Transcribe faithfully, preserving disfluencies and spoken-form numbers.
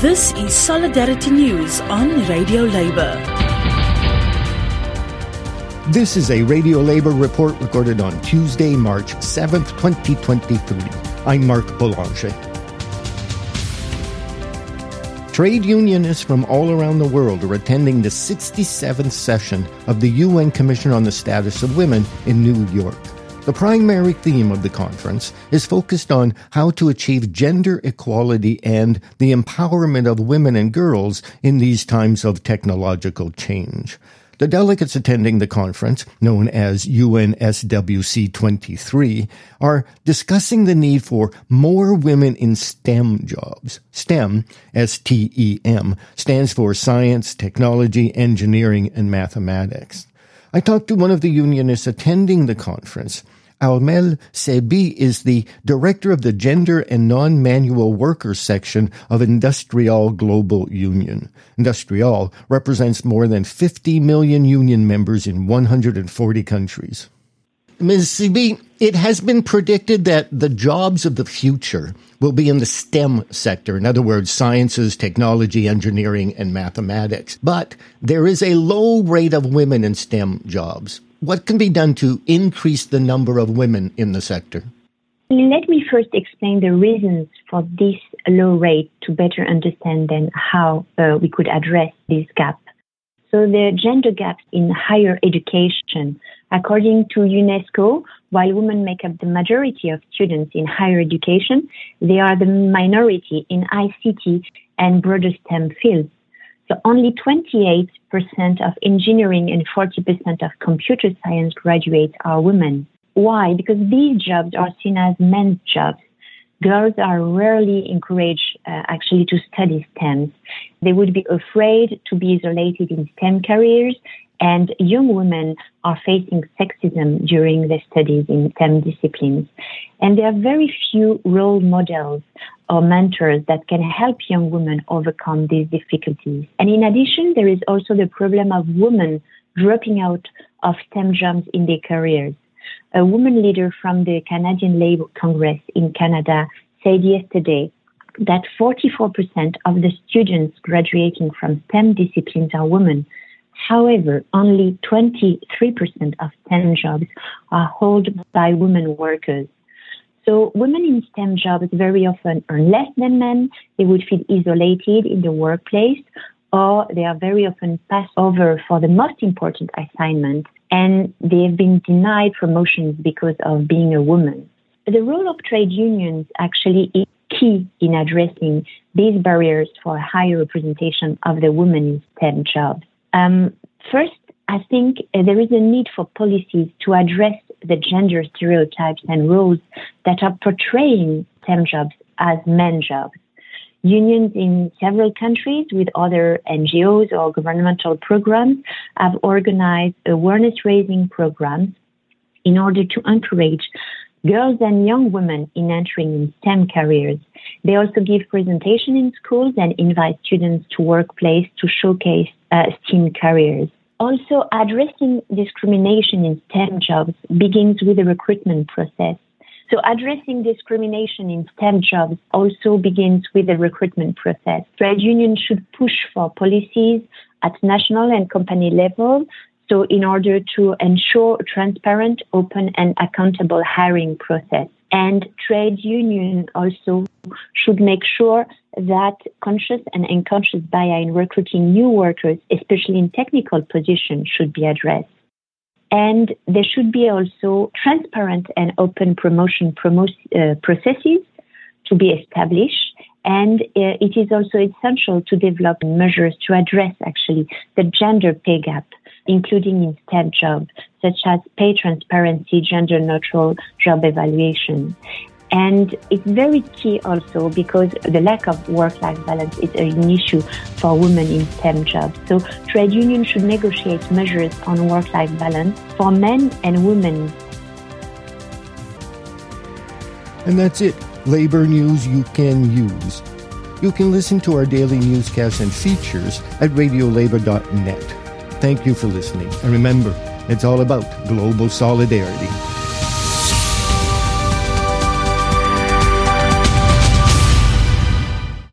This is Solidarity News on Radio Labor. This is a Radio Labor report recorded on Tuesday, March seventh, twenty twenty-three. I'm Mark Boulanger. Trade unionists from all around the world are attending the sixty-seventh session of the U N Commission on the Status of Women in New York. The primary theme of the conference is focused on how to achieve gender equality and the empowerment of women and girls in these times of technological change. The delegates attending the conference, known as U N S W C twenty-three, are discussing the need for more women in STEM jobs. STEM, S T E M, stands for science, technology, engineering, and mathematics. I talked to one of the unionists attending the conference. Amel Sebi is the director of the Gender and Non-Manual Workers section of IndustriALL Global Union. IndustriALL represents more than fifty million union members in one hundred forty countries. Miz Sebi, it has been predicted that the jobs of the future will be in the STEM sector, in other words, sciences, technology, engineering, and mathematics. But there is a low rate of women in STEM jobs. What can be done to increase the number of women in the sector? Let me first explain the reasons for this low rate to better understand then how uh, we could address this gap. So the gender gap in higher education, according to UNESCO, while women make up the majority of students in higher education, they are the minority in I C T and broader STEM fields. So only twenty-eight percent of engineering and forty percent of computer science graduates are women. Why? Because these jobs are seen as men's jobs. Girls are rarely encouraged uh, actually to study STEM. They would be afraid to be isolated in STEM careers, and young women are facing sexism during their studies in STEM disciplines. And there are very few role models or mentors that can help young women overcome these difficulties. And in addition, there is also the problem of women dropping out of STEM jobs in their careers. A woman leader from the Canadian Labour Congress in Canada said yesterday that forty-four percent of the students graduating from STEM disciplines are women. However, only twenty-three percent of STEM jobs are held by women workers. So women in STEM jobs very often earn less than men, they would feel isolated in the workplace, or they are very often passed over for the most important assignment, and they have been denied promotions because of being a woman. The role of trade unions actually is key in addressing these barriers for higher representation of the women in STEM jobs. Um, first, I think uh, there is a need for policies to address the gender stereotypes and roles that are portraying STEM jobs as men jobs. Unions in several countries with other N G Os or governmental programs have organized awareness-raising programs in order to encourage girls and young women in entering in STEM careers. They also give presentations in schools and invite students to workplace to showcase uh, STEM careers. Also, addressing discrimination in STEM jobs begins with the recruitment process. So addressing discrimination in STEM jobs also begins with the recruitment process. Trade unions should push for policies at national and company level, so in order to ensure a transparent, open, and accountable hiring process. And trade unions also should make sure that conscious and unconscious bias in recruiting new workers, especially in technical positions, should be addressed. And there should be also transparent and open promotion promo- uh, processes to be established. And uh, it is also essential to develop measures to address actually the gender pay gap, including in STEM jobs, such as pay transparency, gender-neutral job evaluation. And it's very key also because the lack of work-life balance is an issue for women in STEM jobs. So trade unions should negotiate measures on work-life balance for men and women. And that's it. Labor news you can use. You can listen to our daily newscasts and features at radio labor dot net. Thank you for listening. And remember, it's all about global solidarity.